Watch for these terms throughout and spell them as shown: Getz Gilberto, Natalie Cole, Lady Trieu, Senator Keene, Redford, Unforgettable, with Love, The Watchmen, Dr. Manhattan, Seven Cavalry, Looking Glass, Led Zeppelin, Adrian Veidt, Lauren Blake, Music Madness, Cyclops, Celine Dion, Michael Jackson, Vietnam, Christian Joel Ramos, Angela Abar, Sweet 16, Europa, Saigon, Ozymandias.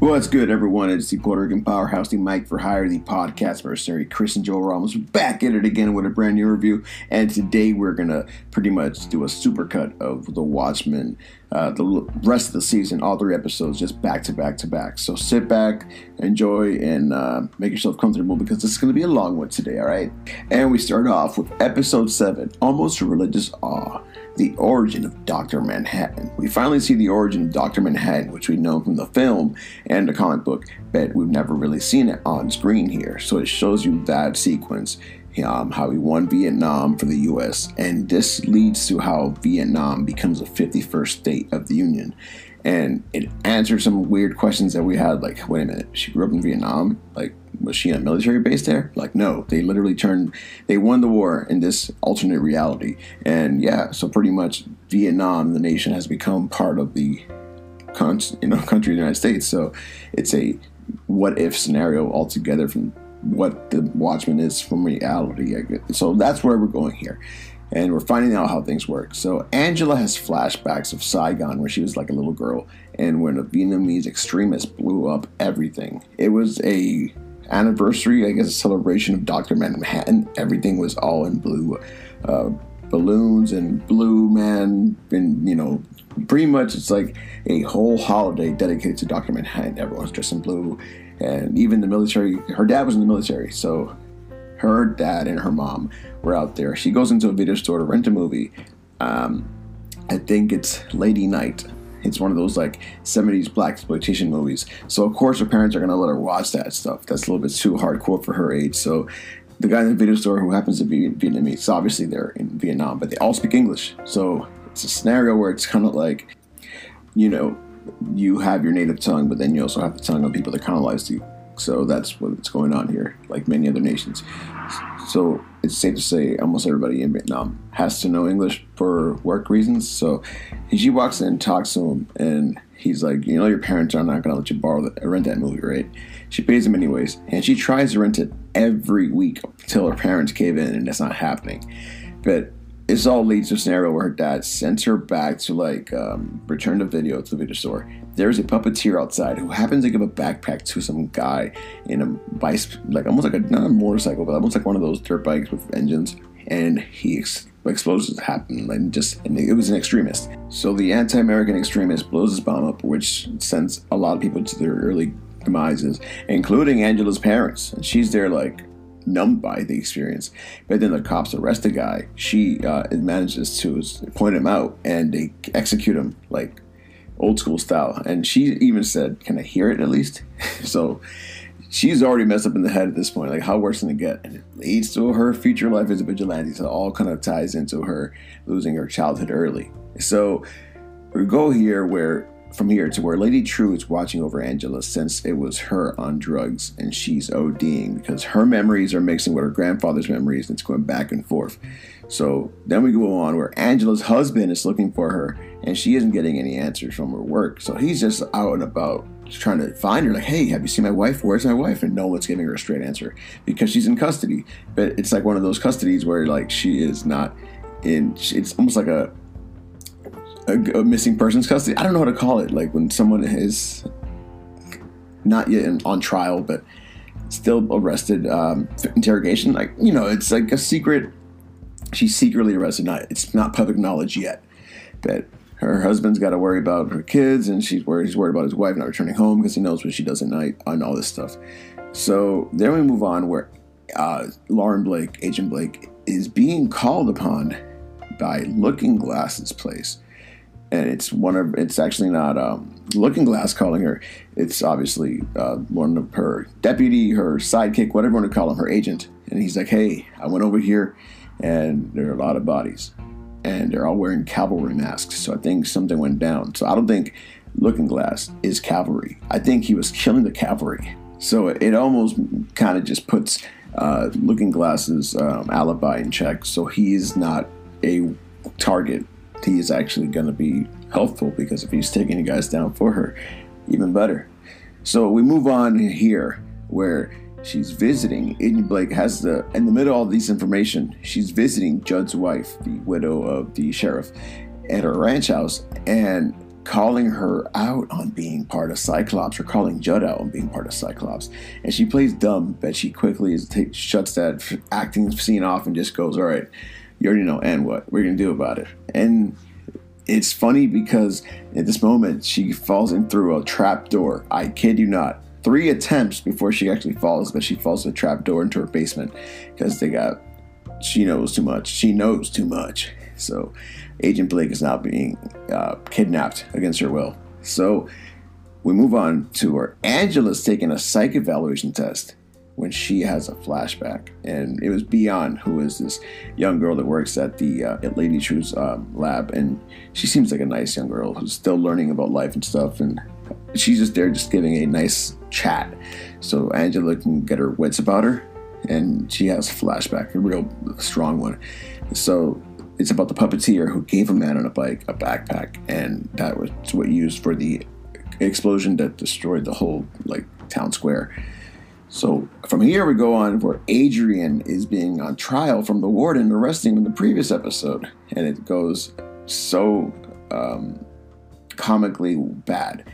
What's good, everyone? It's the Puerto Rican Powerhouse, the Mike for Hire, the podcast mercenary, Chris and Joel Ramos, back at it again with a brand new review. And today we're going to pretty much do a supercut of The Watchmen, the rest of the season, all three episodes, just back to back to back. So sit back, enjoy, and make yourself comfortable because this is going to be a long one today, all right? And we start off with Episode 7, Almost Religious Awe. The origin of Dr. Manhattan. We finally see the origin of Dr. Manhattan, which we know from the film and the comic book, but we've never really seen it on screen here. So it shows you that sequence, how he won Vietnam for the U.S., and this leads to how Vietnam becomes the 51st state of the Union. And it answers some weird questions that we had, like, wait a minute, she grew up in Vietnam? Like, was she on a military base there? Like, no, they literally they won the war in this alternate reality. And yeah, so pretty much Vietnam, the nation, has become part of the country of the United States. So it's a what-if scenario altogether from what the Watchmen is from reality. I guess. So that's where we're going here. And we're finding out how things work. So Angela has flashbacks of Saigon where she was like a little girl and when a Vietnamese extremist blew up everything. It was a anniversary, I guess, a celebration of Dr. Manhattan. Everything was all in blue. Balloons and blue man and, pretty much it's like a whole holiday dedicated to Dr. Manhattan. Everyone's dressed in blue. And even the military, her dad was in the military, so her dad and her mom were out there. She goes into a video store to rent a movie. I think it's Lady Night. It's one of those like 70s black exploitation movies. So of course her parents are going to let her watch that stuff. That's a little bit too hardcore for her age. So the guy in the video store who happens to be Vietnamese, obviously they're in Vietnam, but they all speak English. So it's a scenario where it's kind of like, you have your native tongue, but then you also have the tongue of people that colonized you. So that's what's going on here, like many other nations. So it's safe to say almost everybody in Vietnam has to know English for work reasons. So she walks in and talks to him, and he's like, your parents are not going to let you rent that movie, right? She pays him anyways, and she tries to rent it every week until her parents cave in, and that's not happening. But this all leads to a scenario where her dad sends her back to return the video to the video store. There's a puppeteer outside who happens to give a backpack to some guy in a bicycle, not a motorcycle, but almost like one of those dirt bikes with engines. And he explosions happen, and it was an extremist. So the anti-American extremist blows his bomb up, which sends a lot of people to their early demises, including Angela's parents. And she's there numbed by the experience, but then the cops arrest the guy. She manages to point him out, and they execute him like old school style. And she even said, "Can I hear it at least?" So she's already messed up in the head at this point. Like, how worse can it get? And it leads to her future life as a vigilante. So it all kind of ties into her losing her childhood early. So we go from here to where Lady Trieu is watching over Angela since it was her on drugs and she's ODing because her memories are mixing with her grandfather's memories and it's going back and forth. So then we go on where Angela's husband is looking for her and she isn't getting any answers from her work. So he's just out and about trying to find her, like, hey, have you seen my wife? Where's my wife? And no one's giving her a straight answer because she's in custody. But it's like one of those custodies where she is not in, it's almost like a missing person's custody. I don't know how to call it, when someone is not yet on trial but still arrested, interrogation, it's like a secret. She's secretly arrested, it's not public knowledge yet, but her husband's got to worry about her kids, and he's worried about his wife not returning home because he knows what she does at night and all this stuff. So then we move on where Lauren Blake, Agent Blake, is being called upon by Looking Glass's place. And it's actually not Looking Glass calling her. It's obviously one of her deputy, her sidekick, whatever you want to call him, her agent. And he's like, hey, I went over here and there are a lot of bodies and they're all wearing cavalry masks. So I think something went down. So I don't think Looking Glass is cavalry. I think he was killing the cavalry. So it almost kind of just puts Looking Glass's alibi in check. So he is not a target. He is actually going to be helpful because if he's taking you guys down for her, even better. So we move on here where she's visiting. Agent Blake in the middle of all this information, she's visiting Judd's wife, the widow of the sheriff, at her ranch house. And calling her out on being part of Cyclops, or calling Judd out on being part of Cyclops. And she plays dumb, but she quickly shuts that acting scene off and just goes, all right, you already know, and what? We're going to do about it. And it's funny because at this moment, she falls in through a trap door. I kid you not. 3 attempts before she actually falls, but she falls through a trap door into her basement because she knows too much. She knows too much. So Agent Blake is now being kidnapped against her will. So we move on to where Angela's taking a psych evaluation test when she has a flashback. And it was Beyond, who is this young girl that works at Lady Trieu's lab. And she seems like a nice young girl who's still learning about life and stuff. And she's just there just giving a nice chat. So Angela can get her wits about her. And she has a flashback, a real strong one. So it's about the puppeteer who gave a man on a bike a backpack, and that was what used for the explosion that destroyed the whole town square. So from here we go on where Adrian is being on trial from the warden arresting him in the previous episode, and it goes so comically bad.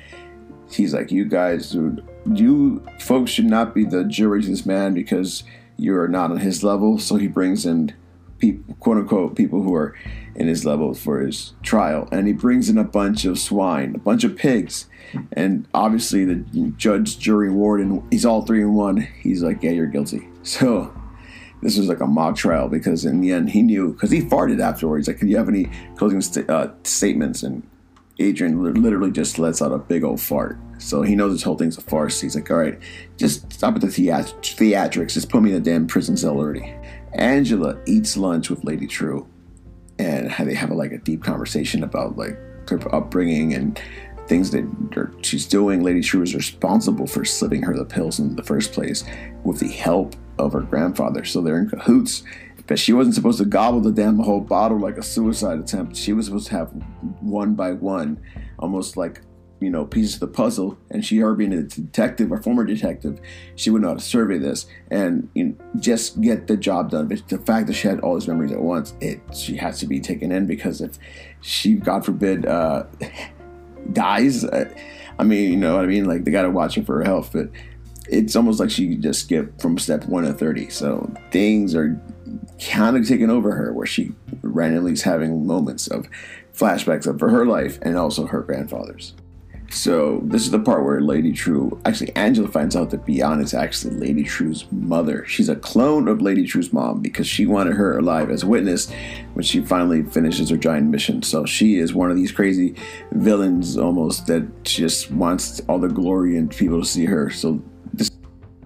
He's like, you guys, dude, you folks should not be the jury to this man because you're not on his level. So he brings in people, quote unquote, people who are in his level for his trial. And he brings in a bunch of swine, a bunch of pigs. And obviously the judge, jury, warden, he's all 3 in 1. He's like, yeah, you're guilty. So this was like a mock trial because in the end he knew, because he farted afterwards. Like, do you have any closing statements? And Adrian literally just lets out a big old fart. So he knows this whole thing's a farce. He's like, all right, just stop with the theatrics. Just put me in a damn prison cell already. Angela eats lunch with Lady Trieu, and they have a deep conversation about her upbringing and things that she's doing. Lady Trieu is responsible for slipping her the pills in the first place with the help of her grandfather. So they're in cahoots. But she wasn't supposed to gobble the damn whole bottle like a suicide attempt. She was supposed to have one by one, almost pieces of the puzzle. And she, her being a detective, a former detective, she would know how to survey this and just get the job done. But the fact that she had all these memories at once, she has to be taken in, because if she, God forbid, dies, they got to watch her for her health. But it's almost like she just skipped from step 1 to 30. So things are kind of taking over her, where she randomly is having moments of flashbacks of her life and also her grandfather's. So this is the part where Lady Trieu, actually Angela, finds out that Beyond is actually Lady True's mother. She's a clone of Lady True's mom because she wanted her alive as a witness when she finally finishes her giant mission. So she is one of these crazy villains almost that just wants all the glory and people to see her. So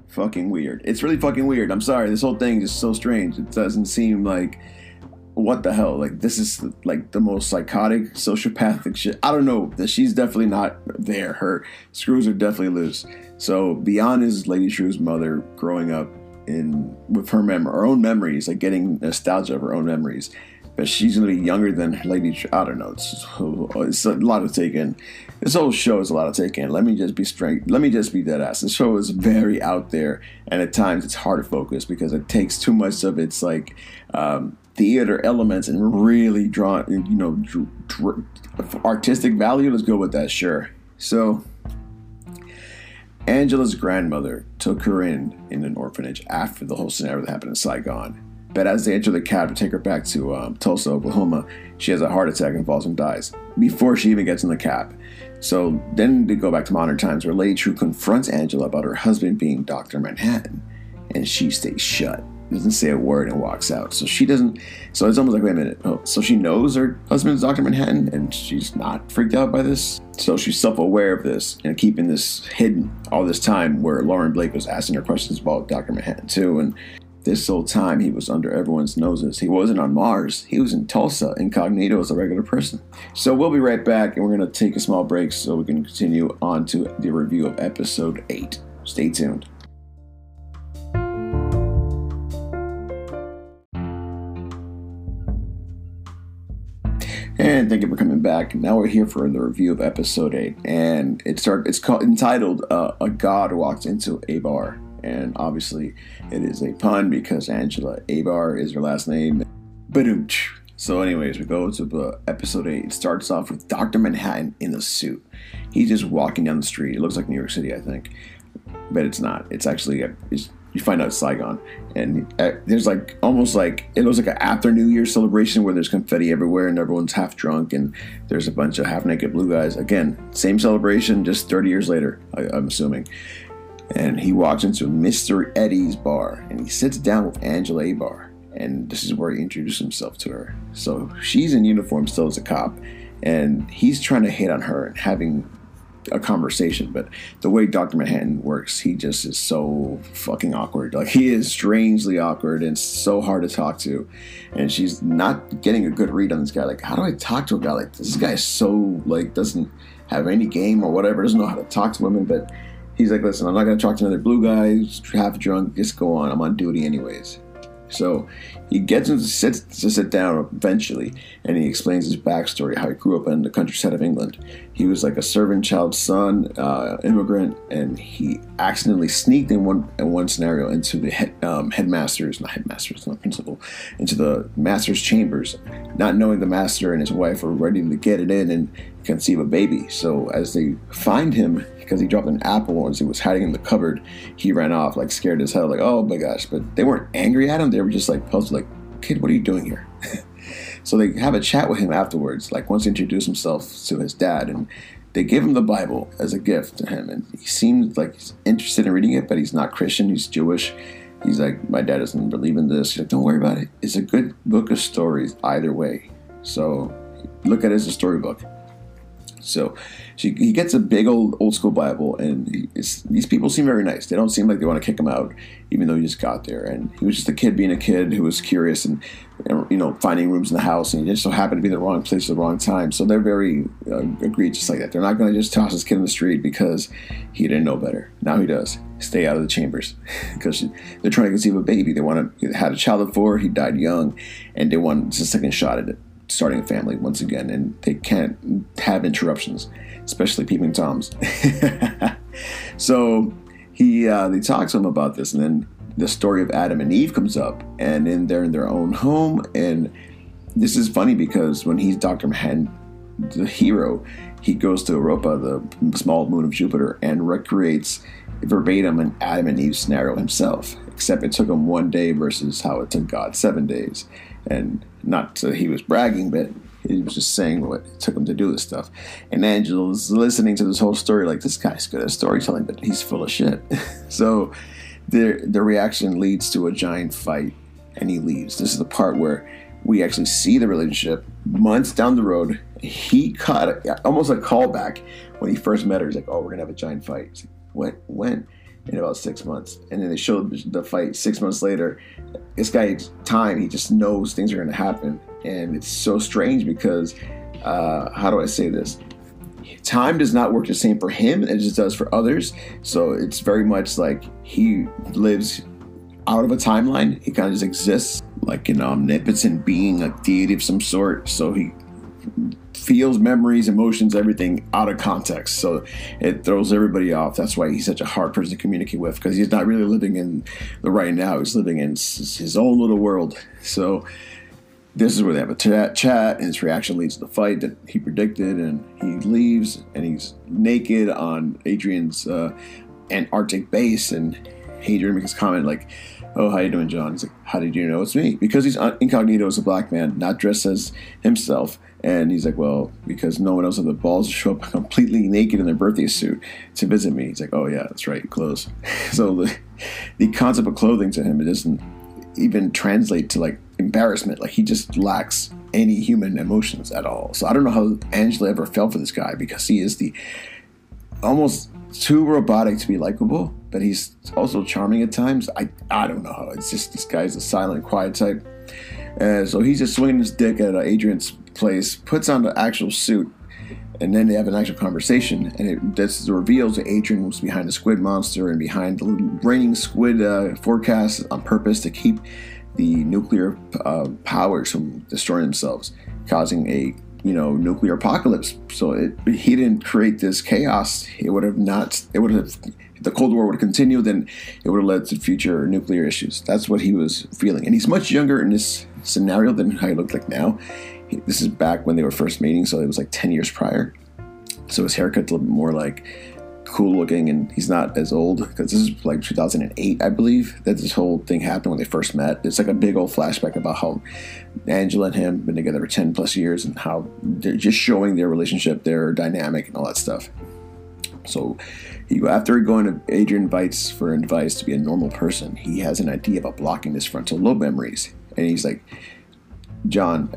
fucking weird. It's really fucking weird. I'm sorry. This whole thing is so strange. It doesn't seem like, what the hell? This is the most psychotic, sociopathic shit. I don't know. She's definitely not there. Her screws are definitely loose. So Beyond is Lady Trieu's mother growing up with her own memories, getting nostalgia of her own memories. But she's going to be younger than Lady Trieu. I don't know. It's a lot of taking. This whole show is a lot of taking. Let me just be straight. Let me just be dead ass. This show is very out there. And at times it's hard to focus because it takes too much of its theater elements and really drawn, artistic value. Let's go with that. Sure. So Angela's grandmother took her in an orphanage after the whole scenario that happened in Saigon. But as they enter the cab to take her back to Tulsa, Oklahoma, she has a heart attack and falls and dies before she even gets in the cab. So then they go back to modern times where Lady Trieu confronts Angela about her husband being Dr. Manhattan, and she stays shut, doesn't say a word, and walks out. So it's almost like, wait a minute. Oh, so she knows her husband's Dr. Manhattan and she's not freaked out by this. So she's self-aware of this and keeping this hidden all this time, where Lauren Blake was asking her questions about Dr. Manhattan too. And this whole time, he was under everyone's noses. He wasn't on Mars. He was in Tulsa, incognito as a regular person. So we'll be right back, and we're going to take a small break so we can continue on to the review of Episode 8. Stay tuned. And thank you for coming back. Now we're here for the review of Episode 8. And it's entitled, A God Walked Into a Bar. And obviously, it is a pun because Angela Abar is her last name. Ba-doom-tsh. So anyways, we go to episode 8. It starts off with Dr. Manhattan in a suit. He's just walking down the street. It looks like New York City, I think. But it's not. It's actually, you find out it's Saigon. And there's like, almost like, it looks like an after New Year's celebration where there's confetti everywhere and everyone's half drunk. And there's a bunch of half naked blue guys. Again, same celebration, just 30 years later, I'm assuming. And he walks into Mr. Eddie's bar and he sits down with Angela Abar. And this is where he introduced himself to her. So she's in uniform still as a cop. And he's trying to hit on her and having a conversation. But the way Dr. Manhattan works, he just is so fucking awkward. Like, he is strangely awkward and so hard to talk to. And she's not getting a good read on this guy. Like, how do I talk to a guy like this? This guy is so, like, doesn't have any game or whatever. Doesn't know how to talk to women. But he's like, listen, I'm not going to talk to another blue guy who's half drunk. Just go on. I'm on duty anyways. So he gets him to sit down eventually, and he explains his backstory, how he grew up in the countryside of England. He was like a servant child's son, immigrant, and he accidentally sneaked in one scenario into the master's chambers, not knowing the master and his wife were ready to get it in and conceive a baby. So as they find him, because he dropped an apple as he was hiding in the cupboard, he ran off, like, scared as hell, like, oh my gosh. But they weren't angry at him, they were just like puzzled, like, kid, what are you doing here? So they have a chat with him afterwards, like, once he introduced himself to his dad, and they give him the Bible as a gift to him, and he seems like he's interested in reading it, but he's not Christian, he's Jewish. He's like, my dad doesn't believe in this. He's like, don't worry about it, it's a good book of stories either way, so look at it as a storybook. So he gets a big old school Bible, and these people seem very nice. They don't seem like they want to kick him out, even though he just got there. And he was just a kid being a kid who was curious and you know, finding rooms in the house, and he just so happened to be in the wrong place at the wrong time. So they're very egregious like that. They're not going to just toss this kid in the street because he didn't know better. Now he does. Stay out of the chambers because they're trying to conceive a baby. They want to had a child before, he died young, and they want just a second shot at it. Starting a family once again, and they can't have interruptions, especially peeping toms. So they talk to him about this, and then the story of Adam and Eve comes up, and then they're in their own home. And this is funny because when he's Dr. Manhattan, the hero, he goes to Europa, the small moon of Jupiter, and recreates verbatim an Adam and Eve scenario himself, except it took him one day versus how it took God 7 days. And not that he was bragging, but he was just saying what it took him to do this stuff. And Angela's listening to this whole story like, this guy's good at storytelling, but he's full of shit. So the reaction leads to a giant fight, and he leaves. This is the part where we actually see the relationship months down the road. He caught almost a callback when he first met her. He's like, oh, we're going to have a giant fight. He's like, when? In about 6 months. And then they showed the fight 6 months later. This guy, time, he just knows things are going to happen. And it's so strange because, how do I say this? Time does not work the same for him as it does for others. So it's very much like he lives out of a timeline. He kind of just exists like an omnipotent being, a deity of some sort. So he feels, memories, emotions, everything out of context. So it throws everybody off. That's why he's such a hard person to communicate with, because he's not really living in the right now. He's living in his own little world. So this is where they have a chat, and his reaction leads to the fight that he predicted, and he leaves, and he's naked on Adrian's Antarctic base, and Adrian makes a comment like, oh, how you doing, John? He's like, how did you know it's me? Because he's incognito as a black man, not dressed as himself. And he's like, well, because no one else had the balls to show up completely naked in their birthday suit to visit me. He's like, oh, yeah, that's right, clothes. So the concept of clothing to him, it doesn't even translate to, like, embarrassment. Like, he just lacks any human emotions at all. So I don't know how Angela ever felt for this guy, because he is the almost too robotic to be likable, but he's also charming at times. I don't know how. It's just this guy's a silent, quiet type. So he's just swinging his dick at Adrian's place, puts on the actual suit, and then they have an actual conversation. And this reveals that Adrian was behind the squid monster and behind the raining squid forecast on purpose to keep the nuclear powers from destroying themselves, causing a nuclear apocalypse. So he didn't create this chaos. The Cold War would have continued, and it would have led to future nuclear issues. That's what he was feeling. And he's much younger in this scenario than how he looked like now. This is back when they were first meeting, so it was like 10 years prior. So his haircut's a little bit more like cool looking, and he's not as old, because this is like 2008, I believe, that this whole thing happened when they first met. It's like a big old flashback about how Angela and him have been together for 10 plus years and how they're just showing their relationship, their dynamic and all that stuff. So after going to Adrian Veidt's for advice to be a normal person, he has an idea about blocking his frontal lobe memories. And he's like, John,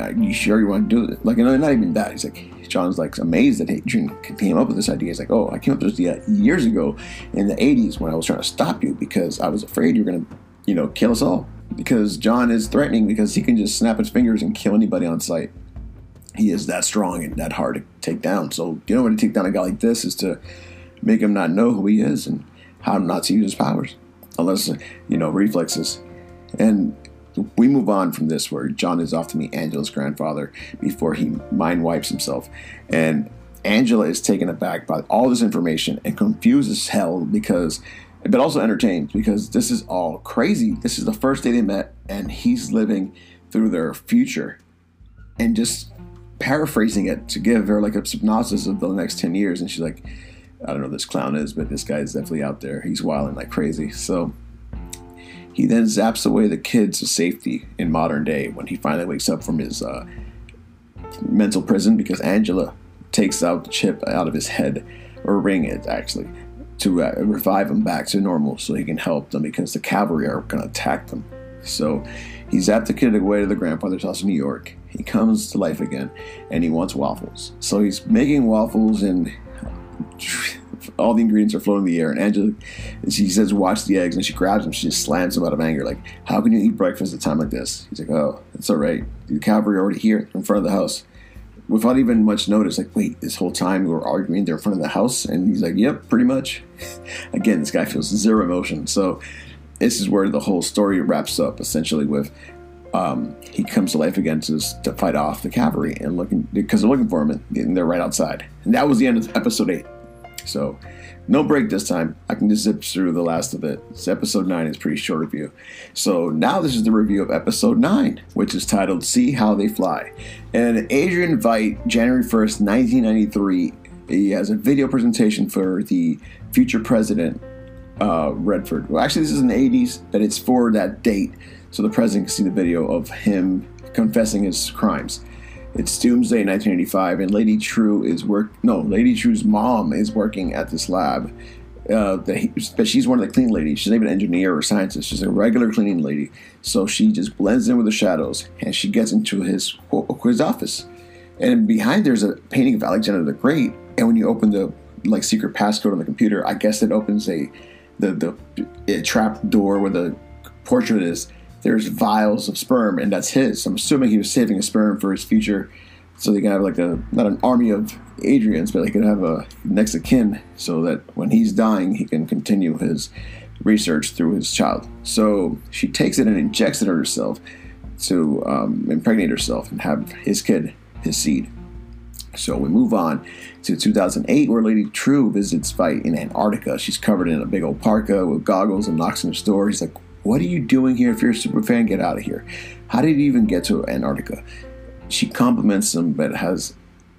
are you sure you want to do this? Like, no, not even that. He's like, John's like amazed that Adrian came up with this idea. He's like, oh, I came up with this idea years ago in the 80s when I was trying to stop you because I was afraid you were going to, kill us all. Because John is threatening because he can just snap his fingers and kill anybody on sight. He is that strong and that hard to take down. So the only way to take down a guy like this is to make him not know who he is and how not to use his powers. Unless, reflexes. And we move on from this where John is off to meet Angela's grandfather before he mind wipes himself. And Angela is taken aback by all this information and confused as hell but also entertained because this is all crazy. This is the first day they met and he's living through their future and just paraphrasing it to give her like a synopsis of the next 10 years. And she's like, I don't know who this clown is, but this guy is definitely out there. He's wilding like crazy. So he then zaps away the kids to safety in modern day when he finally wakes up from his mental prison because Angela takes out the chip out of his head, or ring it actually, to revive him back to normal so he can help them because the cavalry are going to attack them. So he zapped the kid away to the grandfather's house in New York. He comes to life again and he wants waffles. So he's making waffles and all the ingredients are floating in the air, and Angela, she says, watch the eggs, and she grabs him. She just slams him out of anger, like, how can you eat breakfast at a time like this? He's like, oh, it's all right. The cavalry are already here in front of the house. Without even much notice, like, wait, this whole time we were arguing, they're in front of the house? And he's like, yep, pretty much. Again, this guy feels zero emotion. So this is where the whole story wraps up, essentially, with he comes to life again to fight off the cavalry, and they're looking for him, and they're right outside. And that was the end of episode 8. So no break this time. I can just zip through the last of it. It's episode 9 is pretty short review. So now this is the review of episode 9, which is titled See How They Fly. And Adrian Veidt, January 1st, 1993, he has a video presentation for the future president, Redford. Well, actually, this is in the 80s, but it's for that date. So the president can see the video of him confessing his crimes. It's Doomsday 1985, and Lady Trieu's mom is working at this lab. But she's one of the clean ladies. She's not even an engineer or scientist. She's a regular cleaning lady. So she just blends in with the shadows, and she gets into his office. And behind there's a painting of Alexander the Great. And when you open the secret passcode on the computer, I guess it opens a trap door where the portrait is. There's vials of sperm, and that's his. I'm assuming he was saving his sperm for his future, so they can have not an army of Adrians, but they can have a next of kin, so that when he's dying, he can continue his research through his child. So she takes it and injects it herself to impregnate herself and have his kid, his seed. So we move on to 2008, where Lady Trieu visits Veidt in Antarctica. She's covered in a big old parka with goggles and knocks in the store. He's like, what are you doing here? If you're a super fan, get out of here. How did you even get to Antarctica? She compliments him, but has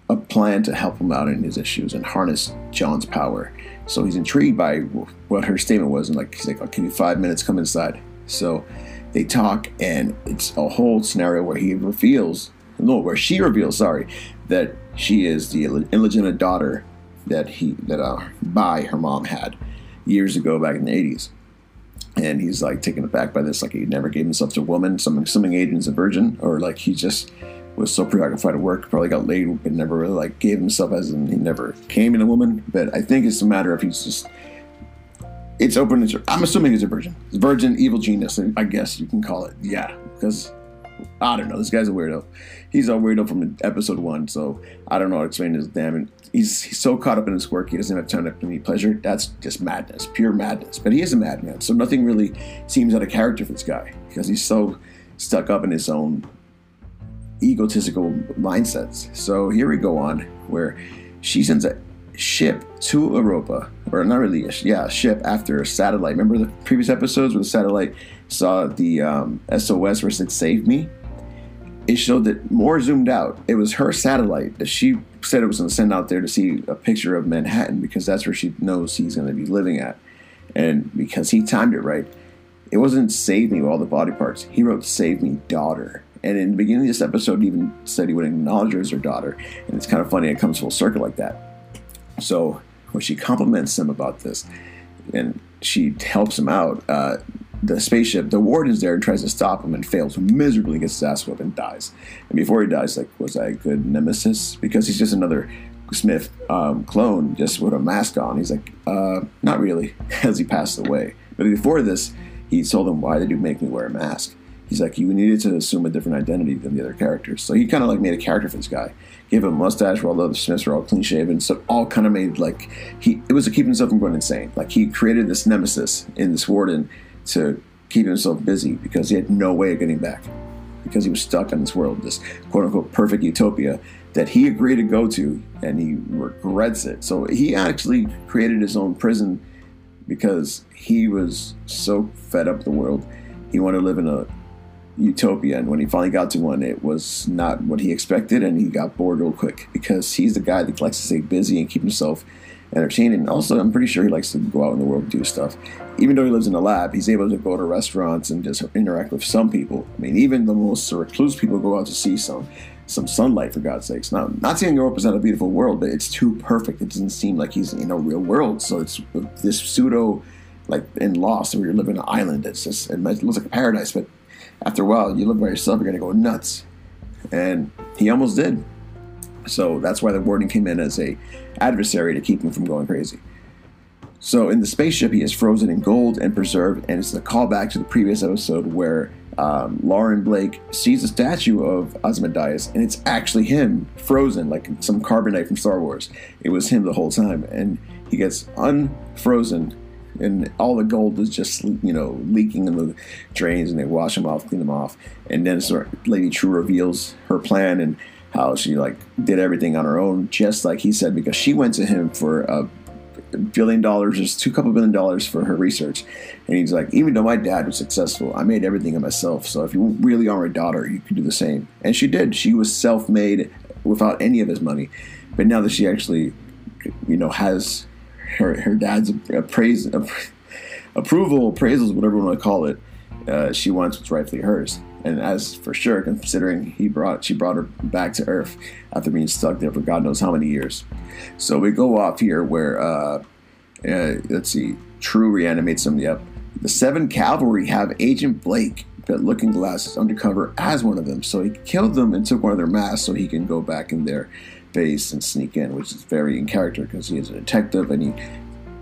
a plan to help him out in his issues and harness John's power. So he's intrigued by what her statement was. And he's like, I'll give you 5 minutes, come inside. So they talk, and it's a whole scenario where she reveals, that she is the illegitimate daughter that her mom had years ago back in the 80s. And he's taken aback by this, he never gave himself to a woman. Some assuming Adrian's a virgin, or he just was so preoccupied at work, probably got laid, but never really gave himself as in he never came in a woman. But I think it's a matter of it's open. I'm assuming he's a virgin. Evil genius, I guess you can call it. Yeah, because I don't know. This guy's a weirdo. He's a weirdo from episode 1, so I don't know how to explain this. Damn, he's so caught up in his work, he doesn't have time to any pleasure. That's just madness, pure madness. But he is a madman, so nothing really seems out of character for this guy because he's so stuck up in his own egotistical mindsets. So here we go on, where she sends a ship to Europa, or not really, a ship after a satellite. Remember the previous episodes where the satellite saw the SOS where it said, "Save me"? It showed that more zoomed out. It was her satellite that she said it was going to send out there to see a picture of Manhattan, because that's where she knows he's going to be living at. And because he timed it right, it wasn't "save me" with all the body parts. He wrote "save me, daughter." And in the beginning of this episode, he even said he would acknowledge her as her daughter. And it's kind of funny. It comes full circle like that. So when she compliments him about this and she helps him out, the spaceship, the warden's there and tries to stop him and fails miserably, gets his ass whipped and dies. And before he dies, like, was I a good nemesis? Because he's just another Smith clone, just with a mask on. He's like, not really, as he passed away. But before this, he told him, why did you make me wear a mask? He's like, you needed to assume a different identity than the other characters. So he kind of like made a character for this guy. Gave him a mustache while the other Smiths were all clean shaven. So all kind of made like, it was to keep himself from going insane. Like, he created this nemesis in this warden to keep himself busy, because he had no way of getting back, because he was stuck in this world, this quote-unquote perfect utopia that he agreed to go to, and he regrets it. So he actually created his own prison because he was so fed up with the world. He wanted to live in a utopia, and when he finally got to one, it was not what he expected, and he got bored real quick, because he's the guy that likes to stay busy and keep himself entertained. And also, I'm pretty sure he likes to go out in the world and do stuff. Even though he lives in a lab, he's able to go to restaurants and just interact with some people. I mean, even the most recluse people go out to see some sunlight, for God's sakes. Now, not saying Europa's not a beautiful world, but it's too perfect. It doesn't seem like he's in a real world. So it's this pseudo, like in Lost, where you're living on an island. It's just, it looks like a paradise, but after a while, you live by yourself, you're going to go nuts. And he almost did. So that's why the warden came in as a adversary to keep him from going crazy. So in the spaceship, he is frozen in gold and preserved. And it's a callback to the previous episode where Lauren Blake sees a statue of Ozymandias, and it's actually him frozen, like some carbonite from Star Wars. It was him the whole time. And he gets unfrozen, and all the gold is just, you know, leaking in the drains, and they wash them off, clean them off. And then Lady Trieu reveals her plan and how she like did everything on her own, just like he said, because she went to him for $1 billion, just $2 billion for her research. And he's like, even though my dad was successful, I made everything of myself. So if you really are a daughter, you can do the same. And she did. She was self-made without any of his money. But now that she actually, you know, has her dad's appraisals, whatever you want to call it, she wants what's rightfully hers. And as for sure, considering she brought her back to Earth after being stuck there for God knows how many years. So we go off here where, let's see, Trieu reanimates somebody up. The Seven Cavalry have Agent Blake, but Looking Glass is undercover as one of them. So he killed them and took one of their masks so he can go back in their base and sneak in, which is very in character because he is a detective and he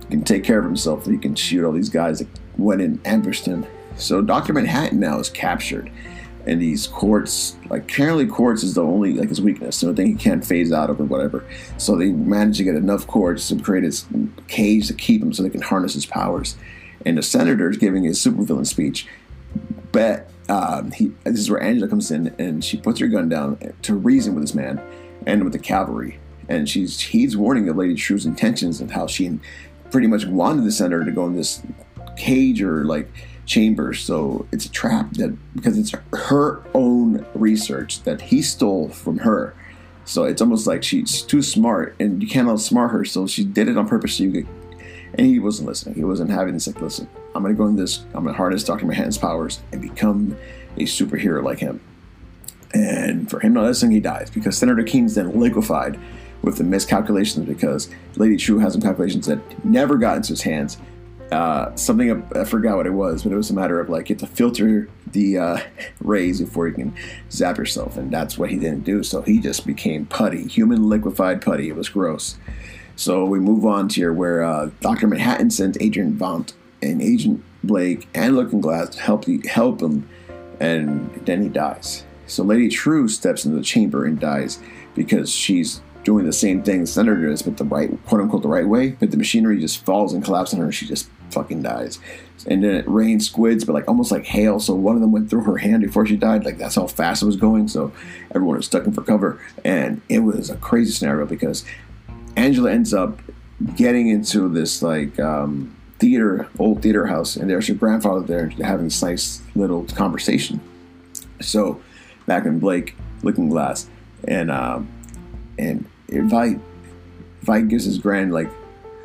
can take care of himself. He can shoot all these guys that went and ambushed him. So Dr. Manhattan now is captured, and these quartz, like apparently quartz is the only, like, his weakness, so I think he can't phase out of or whatever. So they managed to get enough quartz to create his cage to keep him so they can harness his powers. And the senator is giving his supervillain speech, but this is where Angela comes in, and she puts her gun down to reason with this man and with the cavalry. And he's warning of Lady Trieu's intentions and how she pretty much wanted the senator to go in this cage or like chamber, so it's a trap, that because it's her own research that he stole from her. So it's almost like she's too smart and you can't outsmart her, so she did it on purpose. So you could, and he wasn't listening. He wasn't having this, like, listen, I'm gonna go in this, I'm gonna harness Dr. Manhattan's powers and become a superhero like him. And for him not listening, he dies, because Senator Keene's then liquefied with the miscalculations, because Lady Trieu has some calculations that never got into his hands. Something, I forgot what it was, but it was a matter of like, you have to filter the rays before you can zap yourself, and that's what he didn't do. So he just became putty, human liquefied putty. It was gross. So we move on to here where Dr. Manhattan sends Adrian Veidt and Agent Blake and Looking Glass to help him, and then he dies. So Lady Trieu steps into the chamber and dies because she's doing the same thing the senator is, but the right, quote unquote, the right way, but the machinery just falls and collapses on her, and she just fucking dies. And then it rained squids, but like almost like hail. So one of them went through her hand before she died. Like that's how fast it was going. So everyone was stuck in for cover. And it was a crazy scenario because Angela ends up getting into this like old theater house, and there's her grandfather there having this nice little conversation. So back in Blake, Looking Glass, and Veidt gives his grand like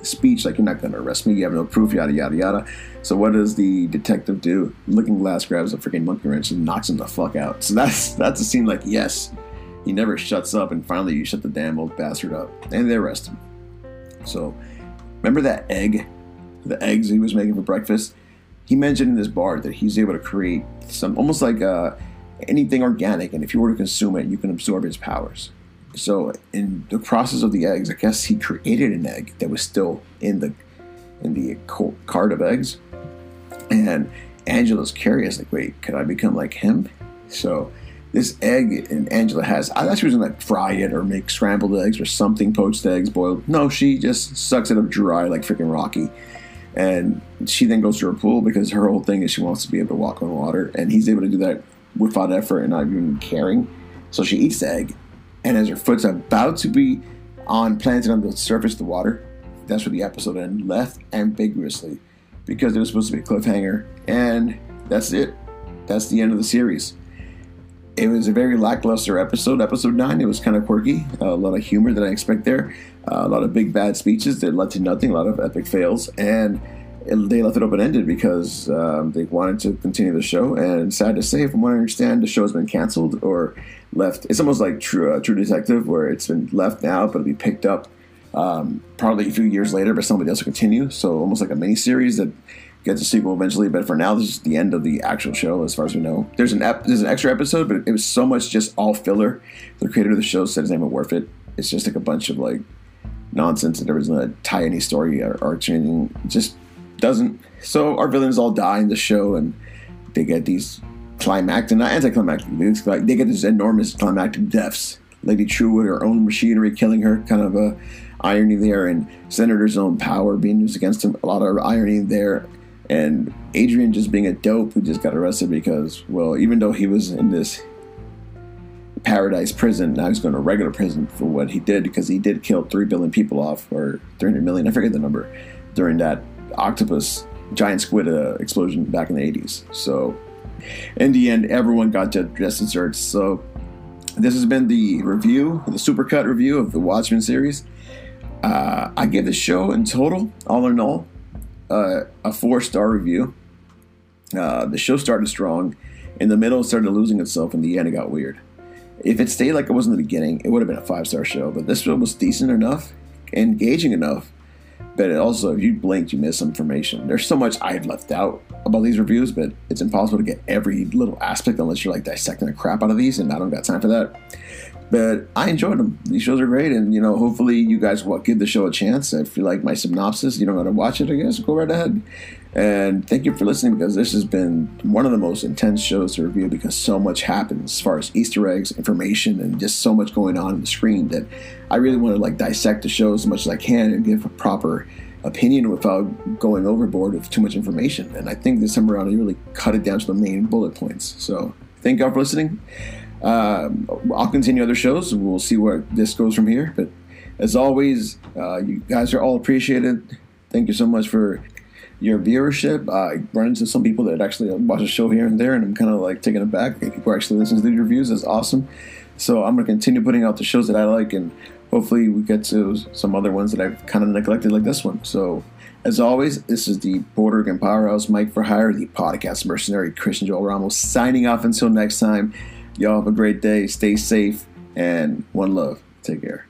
speech, like, you're not going to arrest me, you have no proof, yada yada yada. So what does the detective do? Looking Glass grabs a freaking monkey wrench and knocks him the fuck out. So that's a scene like, yes, he never shuts up, and finally you shut the damn old bastard up, and they arrest him. So remember that egg, the eggs he was making for breakfast? He mentioned in this bar that he's able to create some almost like anything organic, and if you were to consume it, you can absorb its powers. So in the process of the eggs, I guess he created an egg that was still in the cart of eggs. And Angela's curious, like, wait, could I become like him? So this egg, and Angela has, I thought she was gonna like fry it or make scrambled eggs or something, poached eggs, boiled. No, she just sucks it up dry like freaking Rocky. And she then goes to her pool because her whole thing is she wants to be able to walk on water, and he's able to do that without effort and not even caring. So she eats the egg, and as her foot's about to be planted on the surface of the water, that's where the episode ends, left ambiguously, because it was supposed to be a cliffhanger, and that's it. That's the end of the series. It was a very lackluster episode. Episode 9, it was kind of quirky. A lot of humor that I expect there. A lot of big, bad speeches that led to nothing. A lot of epic fails. And they left it open-ended because they wanted to continue the show. And sad to say, from what I understand, the show has been canceled or left. It's almost like True Detective, where it's been left now, but it'll be picked up probably a few years later, but somebody else will continue. So almost like a miniseries that gets a sequel eventually, but for now, this is the end of the actual show, as far as we know. There's an extra episode, but it was so much just all filler. The creator of the show said it's not even worth it. It's just like a bunch of like nonsense that doesn't really tie any story or anything. It just doesn't. So our villains all die in the show, and they get these climactic, not anticlimactic, they get these enormous climactic deaths. Lady Trieu with her own machinery killing her, kind of a irony there, and Senator's own power being used against him, a lot of irony there. And Adrian just being a dope who just got arrested because, well, even though he was in this paradise prison, now he's going to regular prison for what he did, because he did kill 3 billion people off, or 300 million, I forget the number, during that octopus giant squid explosion back in the 80s. So in the end, everyone got justice desserts. So this has been the review, the supercut review of the Watchmen series. I give the show in total, all in all, a 4-star review. The show started strong. In the middle, it started losing itself. In the end, it got weird. If it stayed like it was in the beginning, it would have been a 5-star show. But this show was decent enough, engaging enough. But it also, if you blinked, you missed information. There's so much I've left out about these reviews, but it's impossible to get every little aspect unless you're like dissecting the crap out of these, and I don't got time for that. But I enjoyed them. These shows are great, and, you know, hopefully you guys will give the show a chance. If you like my synopsis, you don't know how to watch it, I guess, go right ahead. And thank you for listening, because this has been one of the most intense shows to review, because so much happens as far as Easter eggs, information, and just so much going on the screen that I really want to, like, dissect the show as much as I can and give a proper opinion without going overboard with too much information. And I think this time around, I really cut it down to the main bullet points. So thank y'all for listening. I'll continue other shows. We'll see where this goes from here. But as always, you guys are all appreciated. Thank you so much for your viewership. I run into some people that actually watch the show here and there, and I'm kind of like taken aback. People actually listen to the reviews. That's awesome. So I'm going to continue putting out the shows that I like, and hopefully we get to some other ones that I've kind of neglected, like this one. So as always, this is the Border and Powerhouse, Mike for Hire, the podcast mercenary, Christian Joel Ramos, signing off until next time. Y'all have a great day. Stay safe, and one love. Take care.